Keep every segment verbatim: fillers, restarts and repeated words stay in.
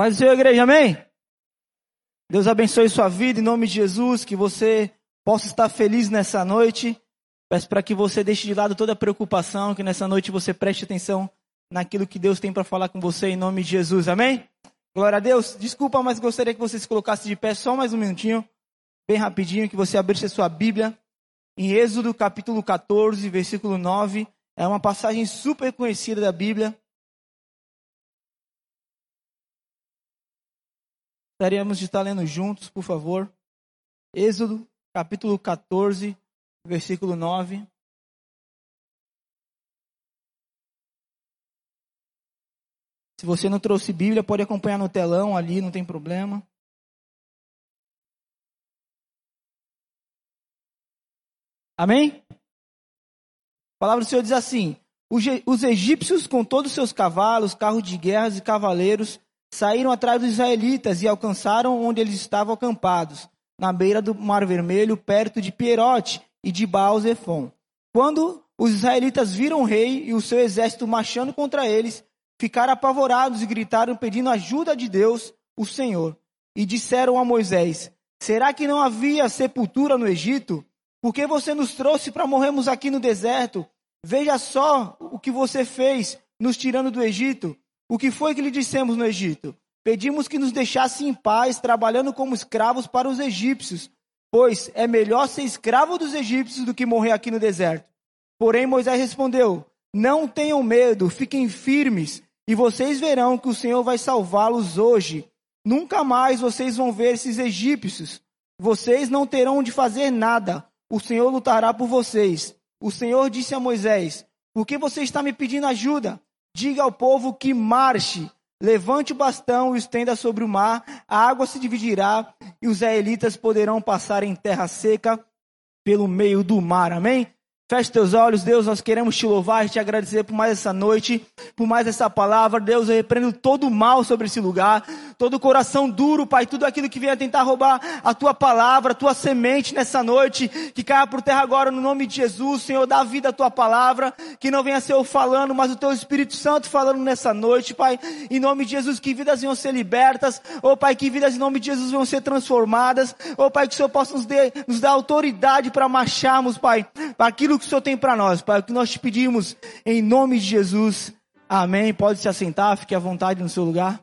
Paz do Senhor, igreja, amém? Deus abençoe sua vida, em nome de Jesus, que você possa estar feliz nessa noite. Peço para que você deixe de lado toda a preocupação, que nessa noite você preste atenção naquilo que Deus tem para falar com você, em nome de Jesus, amém? Glória a Deus. Desculpa, mas gostaria que você se colocasse de pé só mais um minutinho, bem rapidinho, que você abrisse a sua Bíblia em Êxodo capítulo catorze, versículo nove. É uma passagem super conhecida da Bíblia. Gostaríamos de estar lendo juntos, por favor. Êxodo, capítulo catorze, versículo nove. Se você não trouxe Bíblia, pode acompanhar no telão ali, não tem problema. Amém? A palavra do Senhor diz assim: os egípcios, com todos os seus cavalos, carros de guerras e cavaleiros, saíram atrás dos israelitas e alcançaram onde eles estavam acampados, na beira do Mar Vermelho, perto de Pierote e de Baal Zephon. Quando os israelitas viram o rei e o seu exército marchando contra eles, ficaram apavorados e gritaram pedindo ajuda de Deus, o Senhor. E disseram a Moisés: será que não havia sepultura no Egito? Por que você nos trouxe para morrermos aqui no deserto? Veja só o que você fez nos tirando do Egito. O que foi que lhe dissemos no Egito? Pedimos que nos deixassem em paz, trabalhando como escravos para os egípcios, pois é melhor ser escravo dos egípcios do que morrer aqui no deserto. Porém, Moisés respondeu: não tenham medo, fiquem firmes, e vocês verão que o Senhor vai salvá-los hoje. Nunca mais vocês vão ver esses egípcios. Vocês não terão de fazer nada. O Senhor lutará por vocês. O Senhor disse a Moisés: por que você está me pedindo ajuda? Diga ao povo que marche, levante o bastão e o estenda sobre o mar, a água se dividirá e os israelitas poderão passar em terra seca pelo meio do mar, amém? Feche teus olhos, Deus, nós queremos te louvar e te agradecer por mais essa noite, por mais essa palavra. Deus, eu repreendo todo o mal sobre esse lugar, todo o coração duro, Pai, tudo aquilo que venha tentar roubar a tua palavra, a tua semente nessa noite, que caia por terra agora no nome de Jesus. Senhor, dá vida à tua palavra, que não venha ser eu falando, mas o teu Espírito Santo falando nessa noite, Pai, em nome de Jesus, que vidas venham ser libertas, ô oh, Pai, que vidas em nome de Jesus venham ser transformadas, ô oh, Pai, que o Senhor possa nos, dê, nos dar autoridade para marcharmos, Pai, para aquilo que o Senhor tem para nós, Pai, o que nós te pedimos em nome de Jesus, amém. Pode se assentar, fique à vontade no seu lugar.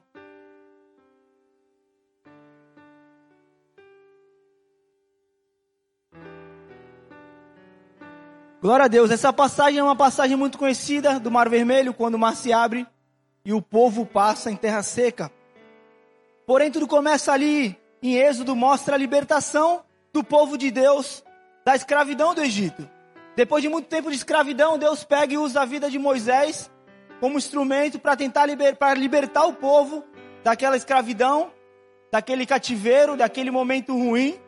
Glória a Deus. Essa passagem é uma passagem muito conhecida do Mar Vermelho, quando o mar se abre e o povo passa em terra seca. Porém, tudo começa ali em Êxodo, mostra a libertação do povo de Deus da escravidão do Egito. Depois de muito tempo de escravidão, Deus pega e usa a vida de Moisés como instrumento para tentar liber, para libertar o povo daquela escravidão, daquele cativeiro, daquele momento ruim.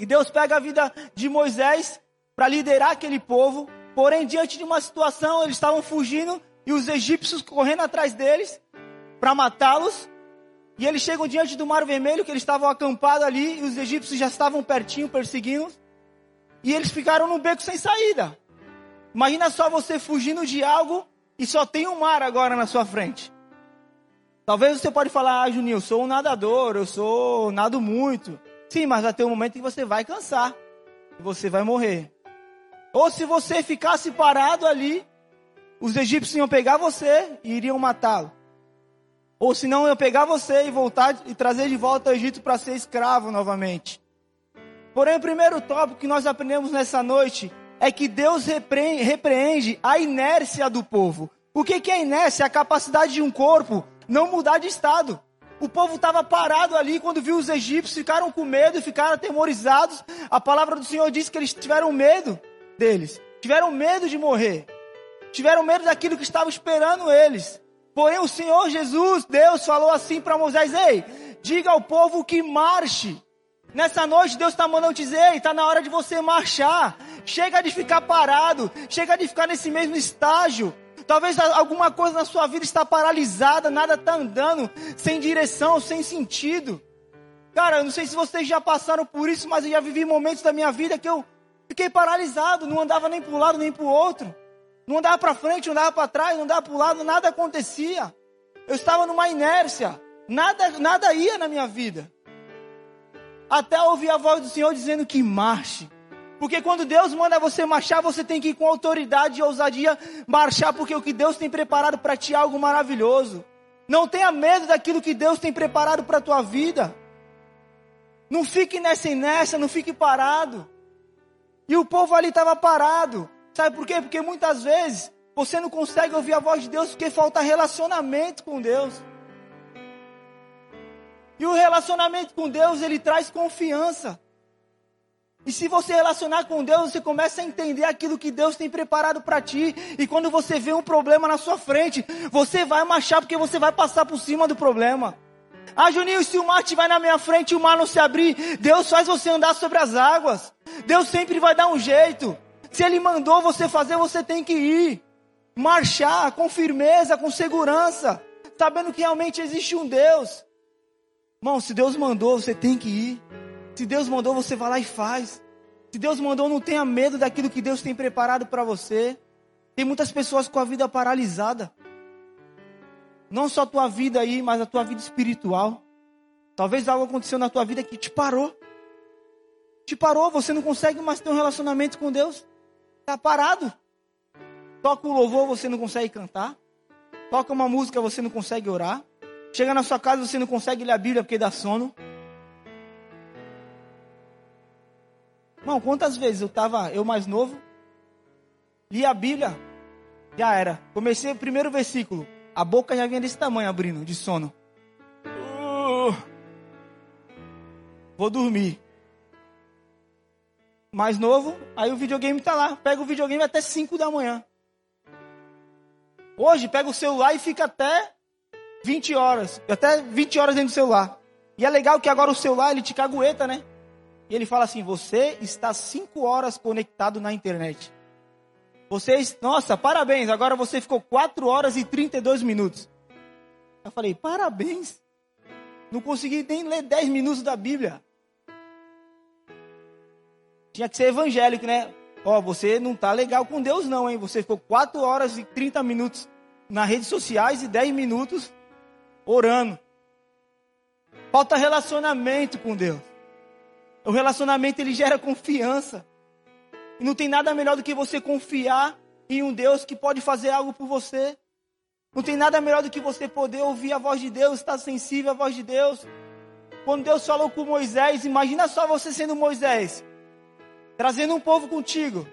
E Deus pega a vida de Moisés para liderar aquele povo. Porém, diante de uma situação, eles estavam fugindo e os egípcios correndo atrás deles para matá-los. E eles chegam diante do Mar Vermelho, que eles estavam acampados ali, e os egípcios já estavam pertinho, perseguindo-os. E eles ficaram num beco sem saída. Imagina só você fugindo de algo e só tem um mar agora na sua frente. Talvez você pode falar: ah, Juninho, eu sou um nadador, eu sou nado muito. Sim, mas vai ter um momento que você vai cansar, que você vai morrer. Ou se você ficasse parado ali, os egípcios iam pegar você e iriam matá-lo. Ou se não, iam pegar você e voltar e trazer de volta ao Egito para ser escravo novamente. Porém, o primeiro tópico que nós aprendemos nessa noite é que Deus repreende a inércia do povo. O que é inércia? É a capacidade de um corpo não mudar de estado. O povo estava parado ali, quando viu os egípcios, ficaram com medo, ficaram atemorizados. A palavra do Senhor diz que eles tiveram medo deles, tiveram medo de morrer, tiveram medo daquilo que estava esperando eles. Porém, o Senhor Jesus, Deus, falou assim para Moisés: ei, diga ao povo que marche. Nessa noite Deus está mandando dizer: está na hora de você marchar, chega de ficar parado, chega de ficar nesse mesmo estágio. Talvez alguma coisa na sua vida está paralisada, nada está andando, sem direção, sem sentido. Cara, eu não sei se vocês já passaram por isso, mas eu já vivi momentos da minha vida que eu fiquei paralisado, não andava nem para um lado nem para o outro, não andava para frente, não andava para trás, não andava para o lado, nada acontecia. Eu estava numa inércia, nada, nada ia na minha vida, até ouvir a voz do Senhor dizendo que marche. Porque quando Deus manda você marchar, você tem que ir com autoridade e ousadia marchar, porque o que Deus tem preparado para ti é algo maravilhoso. Não tenha medo daquilo que Deus tem preparado para a tua vida. Não fique nessa inércia, não fique parado. E o povo ali estava parado. Sabe por quê? Porque muitas vezes você não consegue ouvir a voz de Deus porque falta relacionamento com Deus. E o relacionamento com Deus, ele traz confiança. E se você relacionar com Deus, você começa a entender aquilo que Deus tem preparado para ti. E quando você vê um problema na sua frente, você vai marchar porque você vai passar por cima do problema. Ah, Juninho, se o mar estiver na minha frente e o mar não se abrir, Deus faz você andar sobre as águas. Deus sempre vai dar um jeito. Se Ele mandou você fazer, você tem que ir. Marchar com firmeza, com segurança, sabendo que realmente existe um Deus. Irmão, se Deus mandou, você tem que ir. Se Deus mandou, você vai lá e faz. Se Deus mandou, não tenha medo daquilo que Deus tem preparado para você. Tem muitas pessoas com a vida paralisada. Não só a tua vida aí, mas a tua vida espiritual. Talvez algo aconteceu na tua vida que te parou. Te parou, você não consegue mais ter um relacionamento com Deus. Está parado. Toca o louvor, você não consegue cantar. Toca uma música, você não consegue orar. Chega na sua casa, você não consegue ler a Bíblia porque dá sono. Irmão, quantas vezes eu estava, eu mais novo, li a Bíblia, já era. Comecei o primeiro versículo, a boca já vinha desse tamanho abrindo, de sono. Uh, vou dormir. Mais novo, aí o videogame está lá. Pega o videogame até cinco da manhã. Hoje, pega o celular e fica até vinte horas. Até vinte horas dentro do celular. E é legal que agora o celular, ele te cagueta, né? E ele fala assim, você está cinco horas conectado na internet. Vocês, nossa, parabéns, agora você ficou quatro horas e trinta e dois minutos. Eu falei, parabéns. Não consegui nem ler dez minutos da Bíblia. Tinha que ser evangélico, né? Ó, oh, você não tá legal com Deus não, hein? Você ficou quatro horas e trinta minutos nas redes sociais e dez minutos orando. Falta relacionamento com Deus. O relacionamento, ele gera confiança. E não tem nada melhor do que você confiar em um Deus que pode fazer algo por você. Não tem nada melhor do que você poder ouvir a voz de Deus, estar sensível à voz de Deus. Quando Deus falou com Moisés, imagina só você sendo Moisés, trazendo um povo contigo.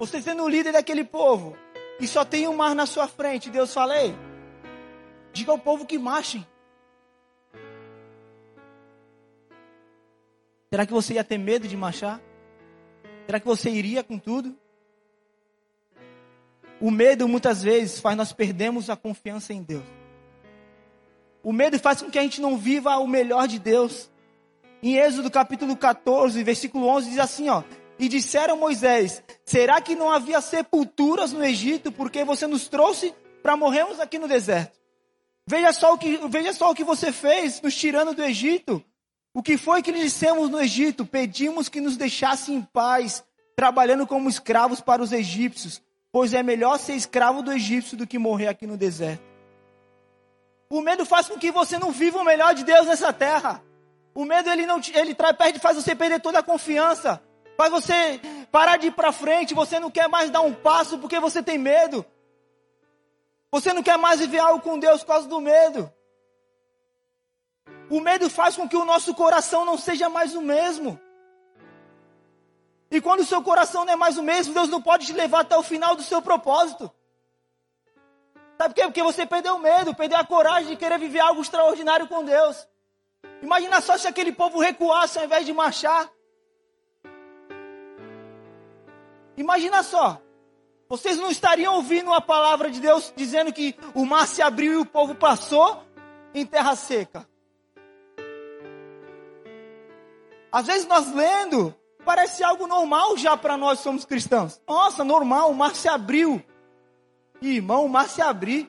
Você sendo o líder daquele povo. E só tem um mar na sua frente. Deus fala, ei, diga ao povo que marchem. Será que você ia ter medo de marchar? Será que você iria com tudo? O medo muitas vezes faz nós perdermos a confiança em Deus. O medo faz com que a gente não viva o melhor de Deus. Em Êxodo capítulo catorze, versículo onze, diz assim, ó. E disseram a Moisés, será que não havia sepulturas no Egito porque você nos trouxe para morrermos aqui no deserto? Veja só o que, veja só o que você fez nos tirando do Egito. O que foi que lhe dissemos no Egito? Pedimos que nos deixassem em paz, trabalhando como escravos para os egípcios, pois é melhor ser escravo do egípcio do que morrer aqui no deserto. O medo faz com que você não viva o melhor de Deus nessa terra. O medo ele não, ele trai, perde, faz você perder toda a confiança, faz você parar de ir para frente, você não quer mais dar um passo porque você tem medo. Você não quer mais viver algo com Deus por causa do medo. O medo faz com que o nosso coração não seja mais o mesmo. E quando o seu coração não é mais o mesmo, Deus não pode te levar até o final do seu propósito. Sabe por quê? Porque você perdeu o medo, perdeu a coragem de querer viver algo extraordinário com Deus. Imagina só se aquele povo recuasse ao invés de marchar. Imagina só. Vocês não estariam ouvindo a palavra de Deus dizendo que o mar se abriu e o povo passou em terra seca. Às vezes nós lendo, parece algo normal já para nós que somos cristãos. Nossa, normal, o mar se abriu. Irmão, o mar se abriu.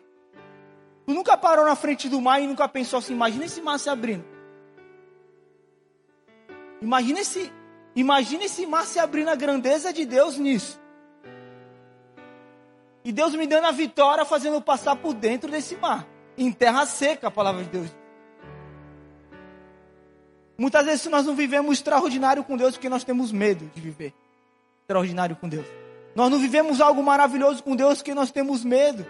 Tu nunca parou na frente do mar e nunca pensou assim, imagina esse mar se abrindo. Imagina esse, imagina esse mar se abrindo, a grandeza de Deus nisso. E Deus me dando a vitória, fazendo eu passar por dentro desse mar. Em terra seca, a palavra de Deus. Muitas vezes nós não vivemos extraordinário com Deus porque nós temos medo de viver extraordinário com Deus. Nós não vivemos algo maravilhoso com Deus porque nós temos medo.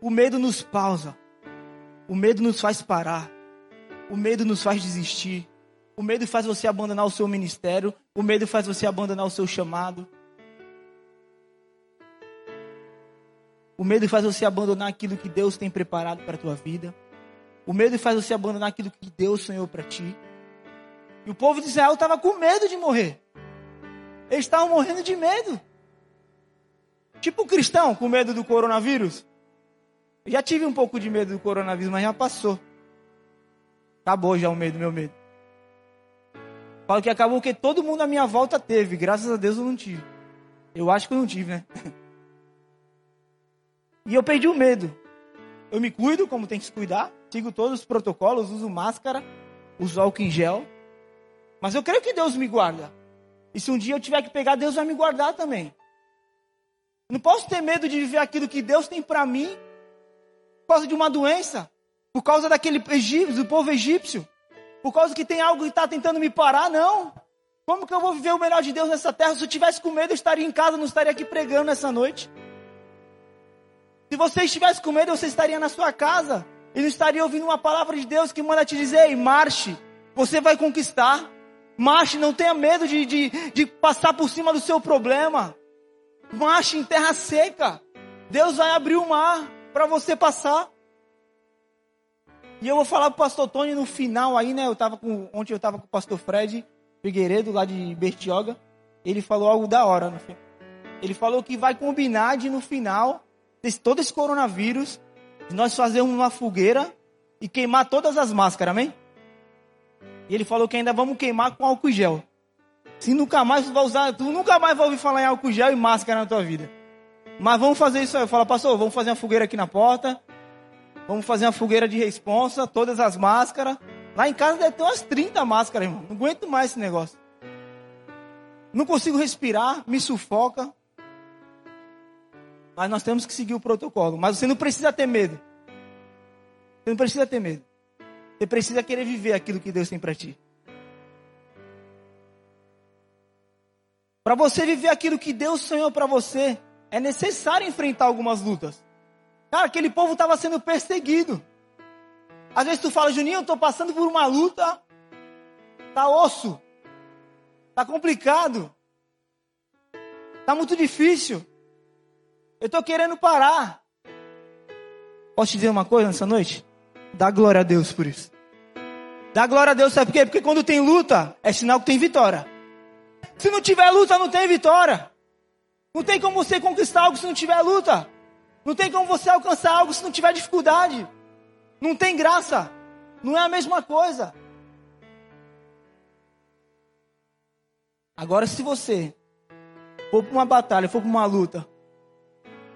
O medo nos pausa. O medo nos faz parar. O medo nos faz desistir. O medo faz você abandonar o seu ministério. O medo faz você abandonar o seu chamado. O medo faz você abandonar aquilo que Deus tem preparado para a tua vida. O medo faz você abandonar aquilo que Deus sonhou para ti. E o povo de Israel estava com medo de morrer. Eles estavam morrendo de medo. Tipo cristão com medo do coronavírus. Eu já tive um pouco de medo do coronavírus, mas já passou. Acabou já o medo, meu medo. Falo que acabou porque todo mundo à minha volta teve. Graças a Deus eu não tive. Eu acho que eu não tive, né? E eu perdi o medo. Eu me cuido como tem que se cuidar. Sigo todos os protocolos, uso máscara, uso álcool em gel. Mas eu creio que Deus me guarda. E se um dia eu tiver que pegar, Deus vai me guardar também. Não posso ter medo de viver aquilo que Deus tem para mim por causa de uma doença, por causa daquele egípcio, do povo egípcio, por causa que tem algo que está tentando me parar, não. Como que eu vou viver o melhor de Deus nessa terra? Se eu tivesse com medo, eu estaria em casa, não estaria aqui pregando essa noite. Se você estivesse com medo, você estaria na sua casa e não estaria ouvindo uma palavra de Deus que manda te dizer, ei, marche, você vai conquistar. Marche, não tenha medo de, de, de passar por cima do seu problema. Marche em terra seca. Deus vai abrir o mar para você passar. E eu vou falar para o pastor Tony no final aí, né? Eu tava com, ontem eu estava com o pastor Fred Figueiredo, lá de Bertioga. Ele falou algo da hora no final. Ele falou que vai combinar de no final... todo esse coronavírus, nós fazemos uma fogueira e queimar todas as máscaras, amém? E ele falou que ainda vamos queimar com álcool gel. Se nunca mais tu vai usar, tu nunca mais vai ouvir falar em álcool gel e máscara na tua vida. Mas vamos fazer isso aí. Eu falo, pastor, vamos fazer uma fogueira aqui na porta, vamos fazer uma fogueira de responsa, todas as máscaras. Lá em casa deve ter umas trinta máscaras, irmão. Não aguento mais esse negócio. Não consigo respirar, me sufoca. Mas nós temos que seguir o protocolo. Mas você não precisa ter medo. Você não precisa ter medo. Você precisa querer viver aquilo que Deus tem para ti. Para você viver aquilo que Deus sonhou para você, é necessário enfrentar algumas lutas. Cara, aquele povo estava sendo perseguido. Às vezes tu fala, Juninho, eu estou passando por uma luta. Tá osso. Tá complicado. Tá muito difícil. Eu estou querendo parar. Posso te dizer uma coisa nessa noite? Dá glória a Deus por isso. Dá glória a Deus, sabe por quê? Porque quando tem luta, é sinal que tem vitória. Se não tiver luta, não tem vitória. Não tem como você conquistar algo se não tiver luta. Não tem como você alcançar algo se não tiver dificuldade. Não tem graça. Não é a mesma coisa. Agora, se você for para uma batalha, for para uma luta,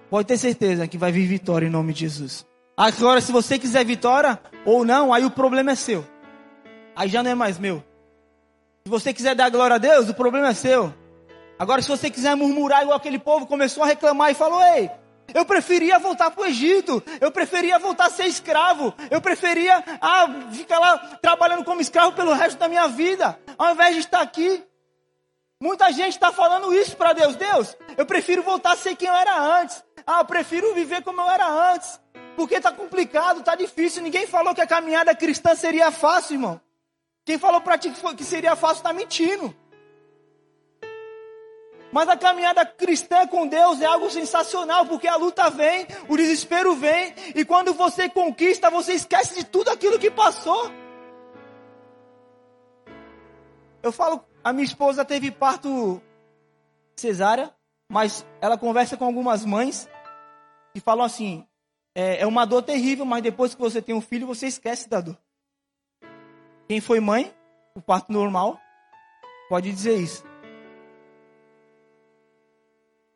pode ter certeza que vai vir vitória em nome de Jesus. Agora, se você quiser vitória ou não, aí o problema é seu. Aí já não é mais meu. Se você quiser dar glória a Deus, o problema é seu. Agora, se você quiser murmurar igual aquele povo, começou a reclamar e falou, ei, eu preferia voltar para o Egito. Eu preferia voltar a ser escravo. Eu preferia ah, ficar lá trabalhando como escravo pelo resto da minha vida, ao invés de estar aqui. Muita gente está falando isso para Deus. Deus, eu prefiro voltar a ser quem eu era antes. Ah, eu prefiro viver como eu era antes. Porque está complicado, está difícil. Ninguém falou que a caminhada cristã seria fácil, irmão. Quem falou para ti que seria fácil está mentindo. Mas a caminhada cristã com Deus é algo sensacional. Porque a luta vem, o desespero vem. E quando você conquista, você esquece de tudo aquilo que passou. Eu falo, a minha esposa teve parto cesárea. Mas ela conversa com algumas mães. E falam assim, é, é uma dor terrível, mas depois que você tem um filho, você esquece da dor. Quem foi mãe, o parto normal, pode dizer isso.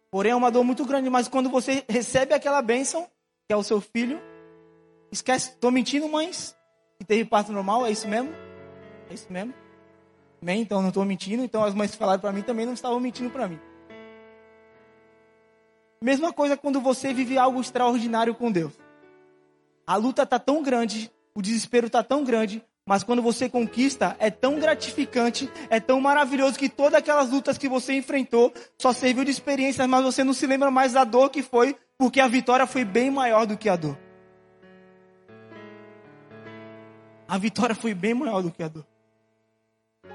Porém, é uma dor muito grande, mas quando você recebe aquela bênção, que é o seu filho, esquece. Estou mentindo, mães? Que teve parto normal, é isso mesmo? É isso mesmo? Bem, então não estou mentindo. Então as mães falaram para mim também, não estavam mentindo para mim. Mesma coisa quando você vive algo extraordinário com Deus. A luta está tão grande, o desespero está tão grande, Mas quando você conquista, é tão gratificante, é tão maravilhoso que todas aquelas lutas que você enfrentou só serviu de experiência, mas você não se lembra mais da dor que foi, porque a vitória foi bem maior do que a dor. A vitória foi bem maior do que a dor.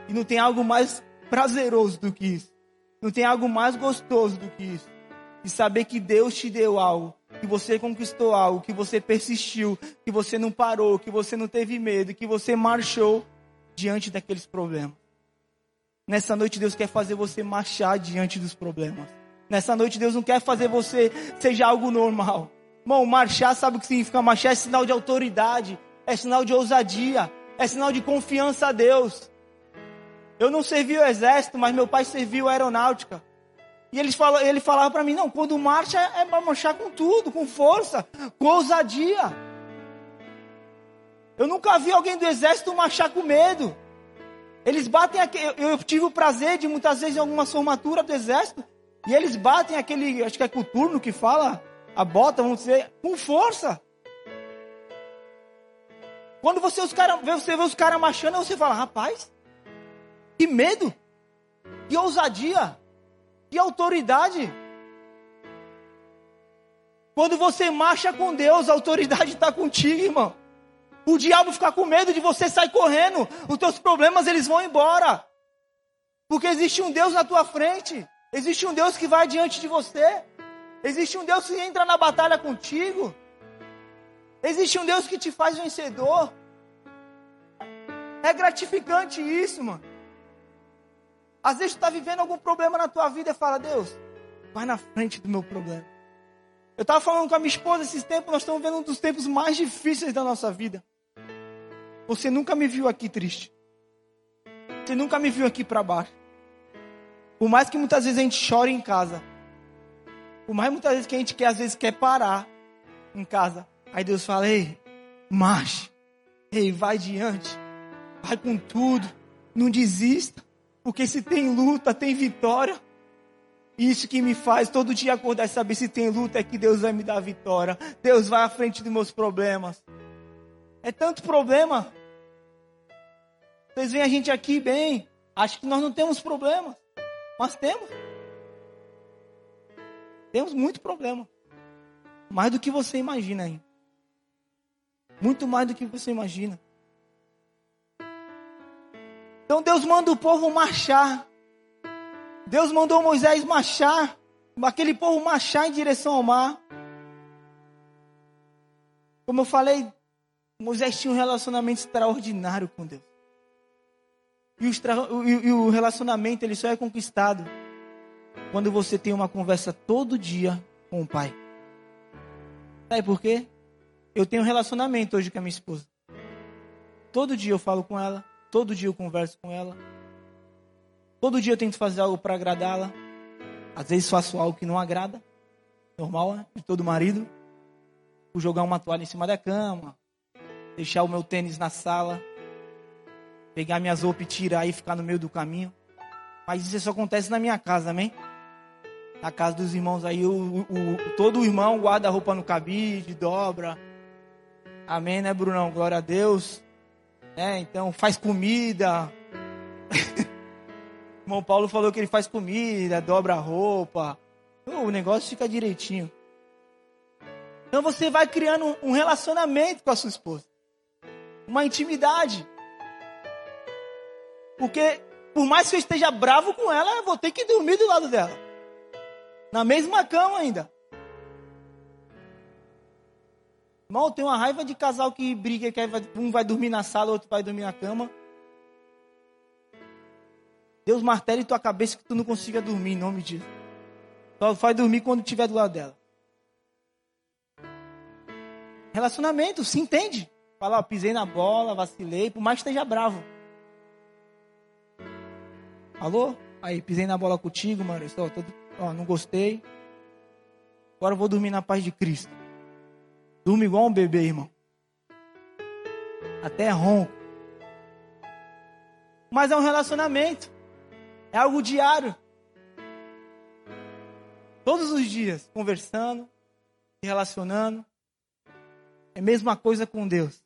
E não tem algo mais prazeroso do que isso. Não tem algo mais gostoso do que isso. E saber que Deus te deu algo, que você conquistou algo, que você persistiu, que você não parou, que você não teve medo, que você marchou diante daqueles problemas. Nessa noite Deus quer fazer você marchar diante dos problemas. Nessa noite Deus não quer fazer você seja algo normal. Bom, marchar, sabe o que significa marchar? É sinal de autoridade, é sinal de ousadia, é sinal de confiança a Deus. Eu não servi o exército, mas meu pai serviu a aeronáutica. E ele, falou, ele falava para mim, não, quando marcha, é para marchar com tudo, com força, com ousadia. Eu nunca vi alguém do exército marchar com medo. Eles batem, aqui, eu, eu tive o prazer de muitas vezes em algumas formaturas do exército, e eles batem aquele, acho que é coturno que fala, a bota, vamos dizer, com força. Quando você, os cara, você vê os caras marchando, você fala, rapaz, que medo, que ousadia. Que autoridade! Quando você marcha com Deus, a autoridade está contigo, irmão. O diabo fica com medo de você sair correndo. Os teus problemas, eles vão embora. Porque existe um Deus na tua frente. Existe um Deus que vai diante de você. Existe um Deus que entra na batalha contigo. Existe um Deus que te faz vencedor. É gratificante isso, mano. Às vezes tu está vivendo algum problema na tua vida e fala, Deus, vai na frente do meu problema. Eu estava falando com a minha esposa esses tempos, nós estamos vivendo um dos tempos mais difíceis da nossa vida. Você nunca me viu aqui triste. Você nunca me viu aqui para baixo. Por mais que muitas vezes a gente chore em casa. Por mais muitas vezes que a gente quer, às vezes quer parar em casa. Aí Deus fala, ei, marche. Ei, vai diante. Vai com tudo. Não desista. Porque se tem luta, tem vitória. Isso que me faz todo dia acordar e saber se tem luta é que Deus vai me dar vitória. Deus vai à frente dos meus problemas. É tanto problema. Vocês veem a gente aqui bem. Acho que nós não temos problemas. Mas temos. Temos muito problema. Mais do que você imagina ainda. Muito mais do que você imagina. Então Deus manda o povo marchar. Deus mandou Moisés marchar. Aquele povo marchar em direção ao mar. Como eu falei, Moisés tinha um relacionamento extraordinário com Deus. E o, extra, e, e o relacionamento ele só é conquistado quando você tem uma conversa todo dia com o Pai. Sabe por quê? Eu tenho um relacionamento hoje com a minha esposa. Todo dia eu falo com ela. Todo dia eu converso com ela. Todo dia eu tento fazer algo para agradá-la. Às vezes faço algo que não agrada. Normal, né? De todo marido. Vou jogar uma toalha em cima da cama. Deixar o meu tênis na sala. Pegar minhas roupas e tirar e ficar no meio do caminho. Mas isso só acontece na minha casa, amém? Na casa dos irmãos aí, o, o, o, todo irmão guarda a roupa no cabide, dobra. Amém, né, Brunão? Glória a Deus. É, então faz comida. O irmão Paulo falou que ele faz comida, dobra a roupa. O negócio fica direitinho. Então você vai criando um relacionamento com a sua esposa. Uma intimidade. Porque por mais que eu esteja bravo com ela, eu vou ter que dormir do lado dela. Na mesma cama ainda. Irmão, tem uma raiva de casal que briga, que um vai dormir na sala, outro vai dormir na cama. Deus martela em tua cabeça que tu não consiga dormir, em nome de Jesus. Só vai dormir quando estiver do lado dela. Relacionamento, se entende. Fala, ó, pisei na bola, vacilei, por mais que esteja bravo. Alô? Aí, pisei na bola contigo, mano. Ó, tô, ó, não gostei. Agora eu vou dormir na paz de Cristo. Durma igual um bebê, irmão. Até ronco. Mas é um relacionamento. É algo diário. Todos os dias, conversando, se relacionando. É a mesma coisa com Deus.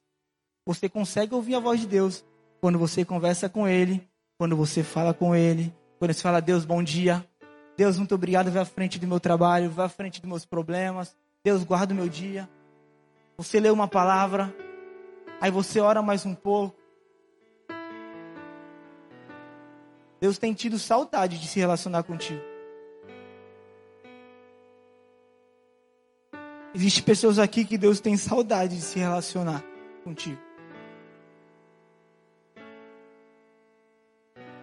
Você consegue ouvir a voz de Deus quando você conversa com Ele, quando você fala com Ele, quando você fala: Deus, bom dia. Deus, muito obrigado, vai à frente do meu trabalho, vai à frente dos meus problemas. Deus, guarda o meu dia. Você lê uma palavra, aí você ora mais um pouco. Deus tem tido saudade de se relacionar contigo. Existem pessoas aqui que Deus tem saudade de se relacionar contigo.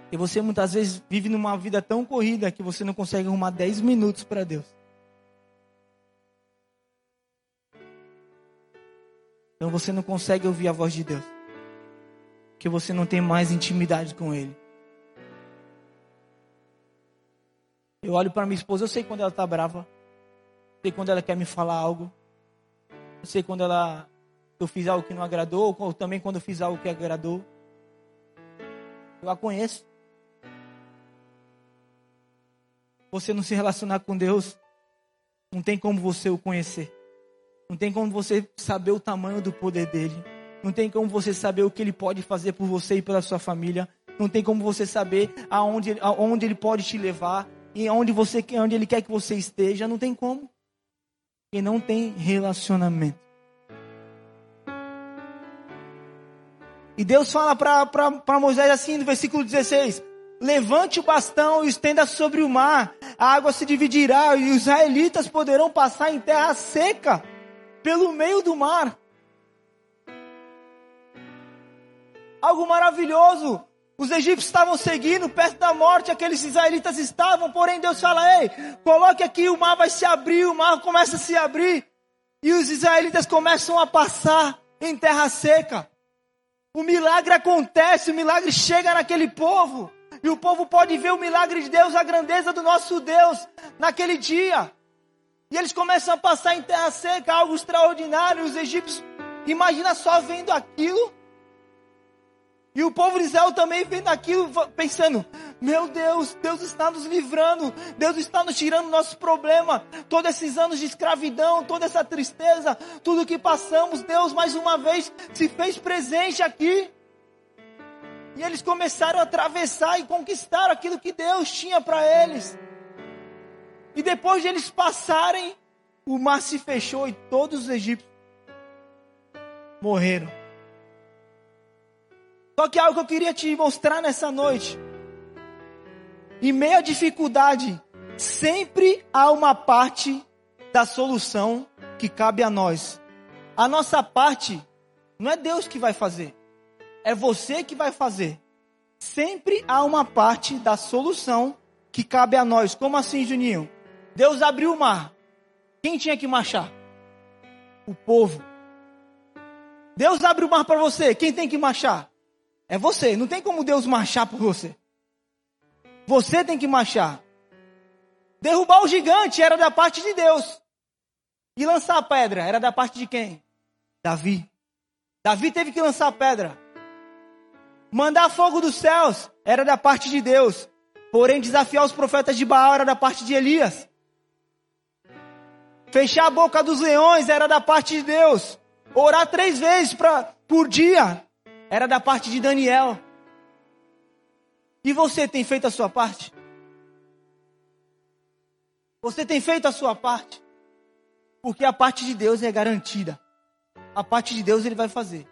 E você muitas vezes vive numa vida tão corrida que você não consegue arrumar dez minutos para Deus. Então você não consegue ouvir a voz de Deus, porque você não tem mais intimidade com Ele. Eu olho para minha esposa, eu sei quando ela está brava, eu sei quando ela quer me falar algo, eu sei quando ela, eu fiz algo que não agradou, ou também quando eu fiz algo que agradou. Eu a conheço. Você não se relacionar com Deus, não tem como você o conhecer. Não tem como você saber o tamanho do poder dele. Não tem como você saber o que ele pode fazer por você e pela sua família. Não tem como você saber aonde, aonde ele pode te levar e aonde você, onde ele quer que você esteja. Não tem como. E não tem relacionamento. E Deus fala para Moisés assim no versículo dezesseis: levante o bastão e estenda sobre o mar, a água se dividirá e os israelitas poderão passar em terra seca pelo meio do mar. Algo maravilhoso. Os egípcios estavam seguindo, perto da morte, aqueles israelitas estavam, porém Deus fala: ei, coloque aqui, o mar vai se abrir, o mar começa a se abrir e os israelitas começam a passar em terra seca. O milagre acontece, o milagre chega naquele povo. E o povo pode ver o milagre de Deus, a grandeza do nosso Deus naquele dia. E eles começam a passar em terra seca, algo extraordinário. Os egípcios, imagina só vendo aquilo. E o povo de Israel também vendo aquilo, pensando: meu Deus, Deus está nos livrando, Deus está nos tirando do nosso problema. Todos esses anos de escravidão, toda essa tristeza, tudo que passamos, Deus mais uma vez se fez presente aqui. E eles começaram a atravessar e conquistaram aquilo que Deus tinha para eles. E depois de eles passarem, o mar se fechou e todos os egípcios morreram. Só que algo que eu queria te mostrar nessa noite: em meio à dificuldade, sempre há uma parte da solução que cabe a nós. A nossa parte não é Deus que vai fazer, é você que vai fazer. Sempre há uma parte da solução que cabe a nós. Como assim, Juninho? Deus abriu o mar. Quem tinha que marchar? O povo. Deus abre o mar para você. Quem tem que marchar? É você. Não tem como Deus marchar por você. Você tem que marchar. Derrubar o gigante era da parte de Deus. E lançar a pedra era da parte de quem? Davi. Davi teve que lançar a pedra. Mandar fogo dos céus era da parte de Deus. Porém, desafiar os profetas de Baal era da parte de Elias. Fechar a boca dos leões era da parte de Deus. Orar três vezes pra, por dia era da parte de Daniel. E você tem feito a sua parte? Você tem feito a sua parte? Porque a parte de Deus é garantida. A parte de Deus ele vai fazer.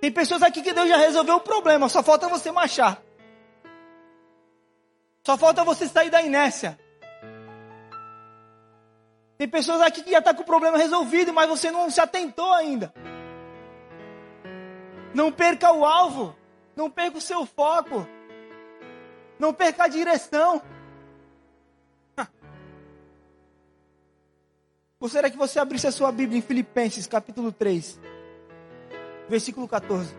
Tem pessoas aqui que Deus já resolveu o problema, só falta você marchar. Só falta você sair da inércia. Tem pessoas aqui que já estão com o problema resolvido, mas você não se atentou ainda. Não perca o alvo. Não perca o seu foco. Não perca a direção. Gostaria que você abrisse a sua Bíblia em Filipenses, capítulo três, versículo catorze.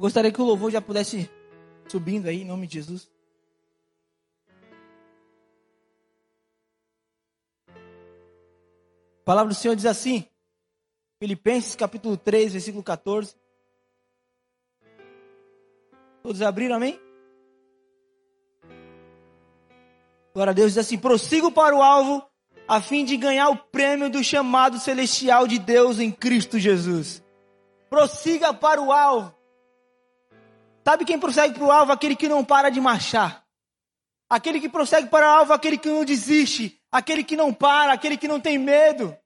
Gostaria que o louvor já pudesse subindo aí, em nome de Jesus. A palavra do Senhor diz assim, Filipenses capítulo três, versículo catorze. Todos abriram, amém? Glória a Deus, diz assim, prossigo para o alvo, a fim de ganhar o prêmio do chamado celestial de Deus em Cristo Jesus. Prossiga para o alvo. Sabe quem prossegue para o alvo? Aquele que não para de marchar. Aquele que prossegue para o alvo, aquele que não desiste. Aquele que não para, aquele que não tem medo.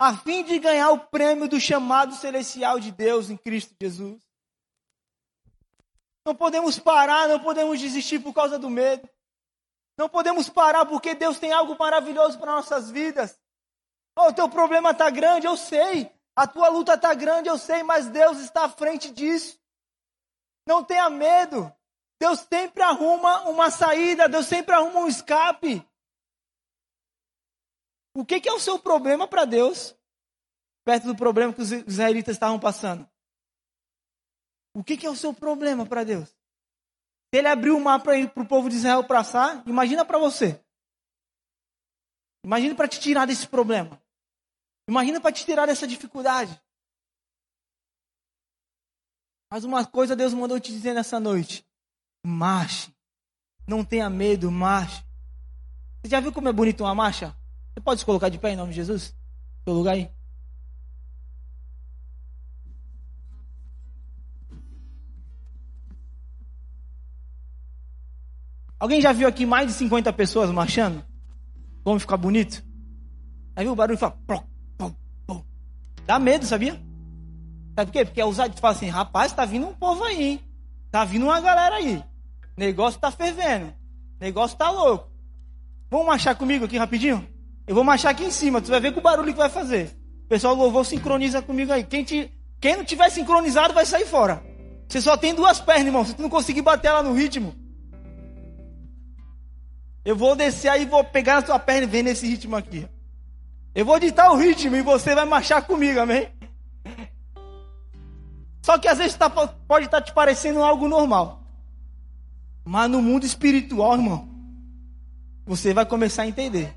A fim de ganhar o prêmio do chamado celestial de Deus em Cristo Jesus. Não podemos parar, não podemos desistir por causa do medo. Não podemos parar porque Deus tem algo maravilhoso para nossas vidas. Oh, o teu problema está grande, eu sei. A tua luta está grande, eu sei, mas Deus está à frente disso. Não tenha medo. Deus sempre arruma uma saída, Deus sempre arruma um escape. O que, que é o seu problema para Deus? Perto do problema que os israelitas estavam passando. O que, que é o seu problema para Deus? Se ele abriu o mar para o povo de Israel passar, imagina para você. Imagina para te tirar desse problema. Imagina para te tirar dessa dificuldade. Mas uma coisa Deus mandou te dizer nessa noite. Marche. Não tenha medo, marche. Você já viu como é bonito uma marcha? Você pode se colocar de pé em nome de Jesus? Seu lugar aí. Alguém já viu aqui mais de cinquenta pessoas marchando? Vamos ficar bonito? Aí viu o barulho e fala... Pom, pom, pom. Dá medo, sabia? Sabe por quê? Porque é ousado de falar assim... Rapaz, tá vindo um povo aí, hein? Tá vindo uma galera aí. Negócio tá fervendo. Negócio tá louco. Vamos marchar comigo aqui rapidinho? Eu vou marchar aqui em cima. Tu vai ver que o barulho que vai fazer. O pessoal do louvor sincroniza comigo aí. Quem, te... Quem não tiver sincronizado vai sair fora. Você só tem duas pernas, irmão. Se tu não conseguir bater lá no ritmo... Eu vou descer aí e vou pegar na sua perna e ver nesse ritmo aqui. Eu vou ditar o ritmo e você vai marchar comigo, amém? Só que às vezes tá, pode estar tá te parecendo algo normal. Mas no mundo espiritual, irmão, você vai começar a entender.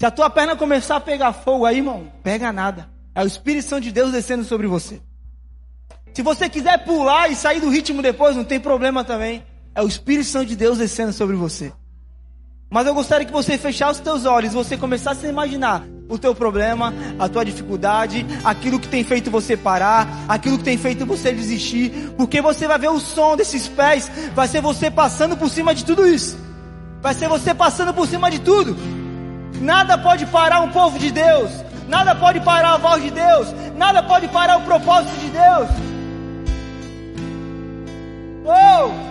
Se a tua perna começar a pegar fogo aí, irmão, pega nada. É o Espírito Santo de Deus descendo sobre você. Se você quiser pular e sair do ritmo depois, não tem problema também. É o Espírito Santo de Deus descendo sobre você. Mas eu gostaria que você fechasse os teus olhos, você começasse a imaginar o teu problema, a tua dificuldade, aquilo que tem feito você parar, aquilo que tem feito você desistir, porque você vai ver o som desses pés, vai ser você passando por cima de tudo isso. Vai ser você passando por cima de tudo. Nada pode parar o povo de Deus. Nada pode parar a voz de Deus. Nada pode parar o propósito de Deus. Oh!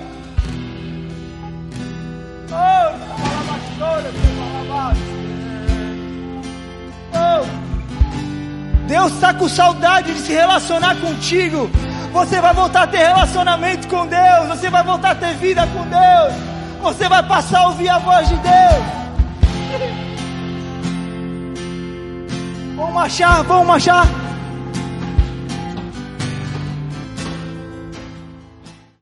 Oh, Deus está com saudade de se relacionar contigo. Você vai voltar a ter relacionamento com Deus. Você vai voltar a ter vida com Deus. Você vai passar a ouvir a voz de Deus. Vamos marchar, vamos marchar.